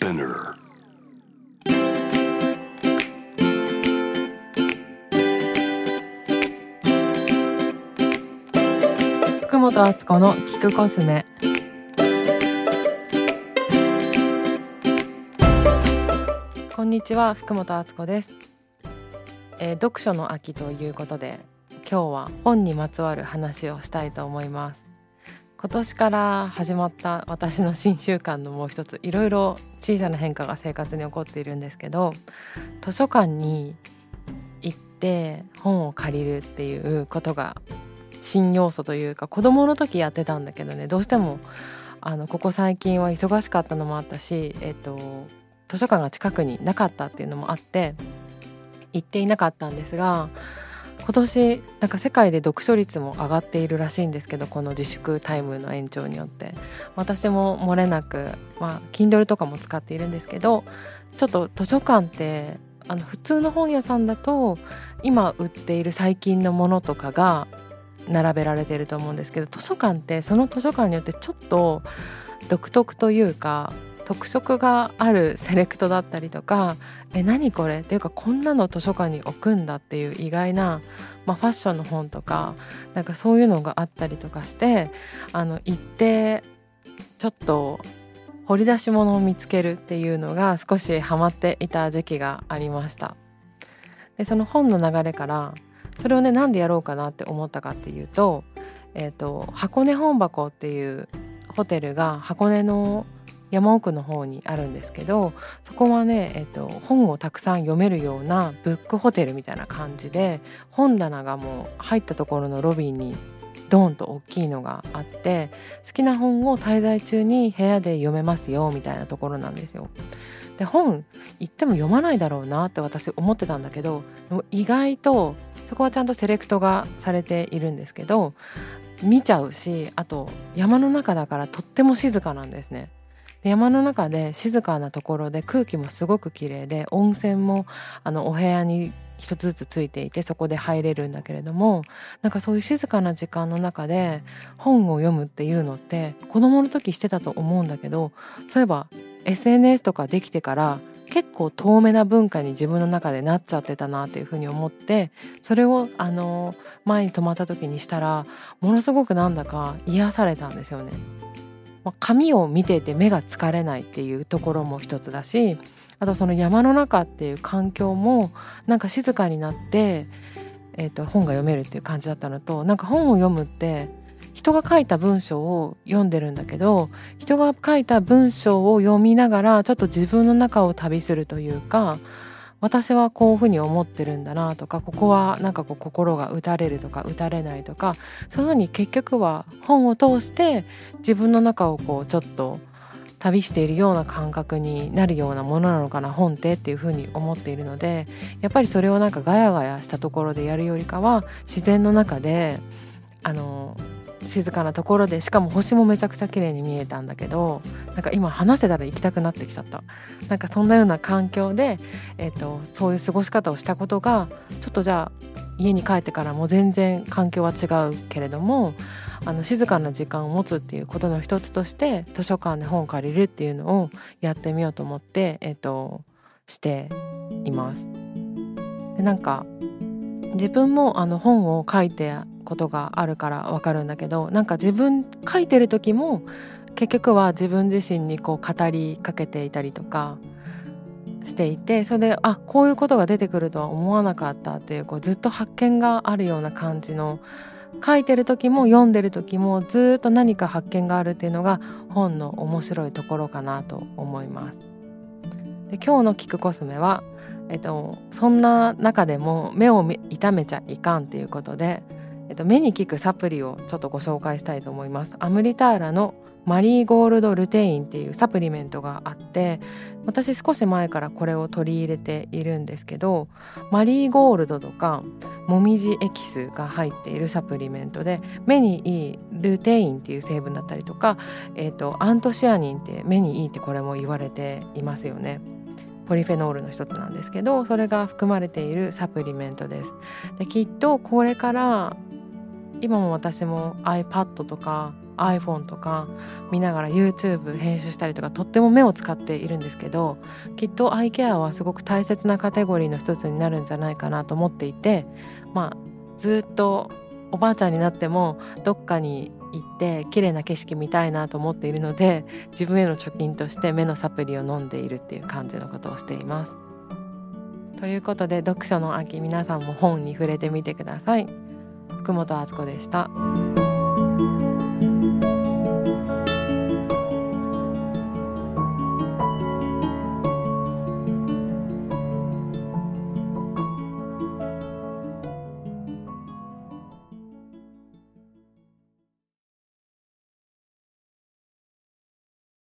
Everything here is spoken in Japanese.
Spinner。福本敦子の聞くコスメ。こんにちは、福本敦子です。読書の秋ということで、今日は本にまつわる話をしたいと思います。今年から始まった私の新習慣のもう一つ、いろいろ小さな変化が生活に起こっているんですけど、図書館に行って本を借りるっていうことが新要素というか、子供の時やってたんだけどね、どうしてもここ最近は忙しかったのもあったし、図書館が近くになかったっていうのもあって行っていなかったんですが、今年なんか世界で読書率も上がっているらしいんですけど、この自粛タイムの延長によって私も漏れなく、Kindle とかも使っているんですけど、ちょっと図書館って普通の本屋さんだと今売っている最近のものとかが並べられていると思うんですけど、図書館ってその図書館によってちょっと独特というか特色があるセレクトだったりとか、何これっていうか、こんなの図書館に置くんだっていう意外な、ファッションの本とかなんかそういうのがあったりとかして、行ってちょっと掘り出し物を見つけるっていうのが少しハマっていた時期がありました。でその本の流れから、それをね、なんでやろうかなって思ったかっていうと、箱根本箱っていうホテルが箱根の山奥の方にあるんですけど、そこはね、本をたくさん読めるようなブックホテルみたいな感じで、本棚がもう入ったところのロビーにドーンと大きいのがあって、好きな本を滞在中に部屋で読めますよみたいなところなんですよ。で本行っても読まないだろうなって私思ってたんだけど、でも意外とそこはちゃんとセレクトがされているんですけど、見ちゃうし、あと山の中だからとっても静かなんですね。山の中で静かなところで、空気もすごく綺麗で、温泉もお部屋に一つずつついていて、そこで入れるんだけれども、なんかそういう静かな時間の中で本を読むっていうのって子供の時してたと思うんだけど、そういえば SNS とかできてから結構遠めな文化に自分の中でなっちゃってたなっていうふうに思って、それを前に泊まった時にしたら、ものすごくなんだか癒されたんですよね。紙を見ていて目が疲れないっていうところも一つだし、あとその山の中っていう環境もなんか静かになって、本が読めるっていう感じだったのと、なんか本を読むって人が書いた文章を読んでるんだけど、人が書いた文章を読みながらちょっと自分の中を旅するというか、私はこういうふうに思ってるんだなとか、ここはなんかこう心が打たれるとか打たれないとか、そういうふうに結局は本を通して自分の中をこうちょっと旅しているような感覚になるようなものなのかな、本ってっていうふうに思っているので、やっぱりそれをなんかガヤガヤしたところでやるよりかは、自然の中で静かなところで、しかも星もめちゃくちゃ綺麗に見えたんだけど、なんか今話せたら行きたくなってきちゃった。なんかそんなような環境で、そういう過ごし方をしたことが、ちょっとじゃあ家に帰ってからも全然環境は違うけれども、静かな時間を持つっていうことの一つとして、図書館で本を借りるっていうのをやってみようと思って、しています。でなんか自分も本を書いてことがあるから分かるんだけど、なんか自分書いてる時も結局は自分自身にこう語りかけていたりとかしていて、それでこういうことが出てくるとは思わなかったっていう、こうずっと発見があるような感じの、書いてる時も読んでる時もずっと何か発見があるっていうのが本の面白いところかなと思います。で今日の聞くコスメは、そんな中でも目を痛めちゃいかんということで、目に効くサプリをちょっとご紹介したいと思います。アムリターラのマリーゴールドルテインっていうサプリメントがあって、私少し前からこれを取り入れているんですけど、マリーゴールドとかもみじエキスが入っているサプリメントで、目にいいルテインっていう成分だったりとか、アントシアニンって目にいいってこれも言われていますよね。ポリフェノールの一つなんですけど、それが含まれているサプリメントです。できっとこれから、今も私も iPad とか iPhone とか見ながら YouTube 編集したりとか、とっても目を使っているんですけど、きっとアイケアはすごく大切なカテゴリーの一つになるんじゃないかなと思っていて、まあ、ずっとおばあちゃんになってもどっかに行って綺麗な景色見たいなと思っているので、自分への貯金として目のサプリを飲んでいるっていう感じのことをしています。ということで、読書の秋、皆さんも本に触れてみてください。福本あつこでした。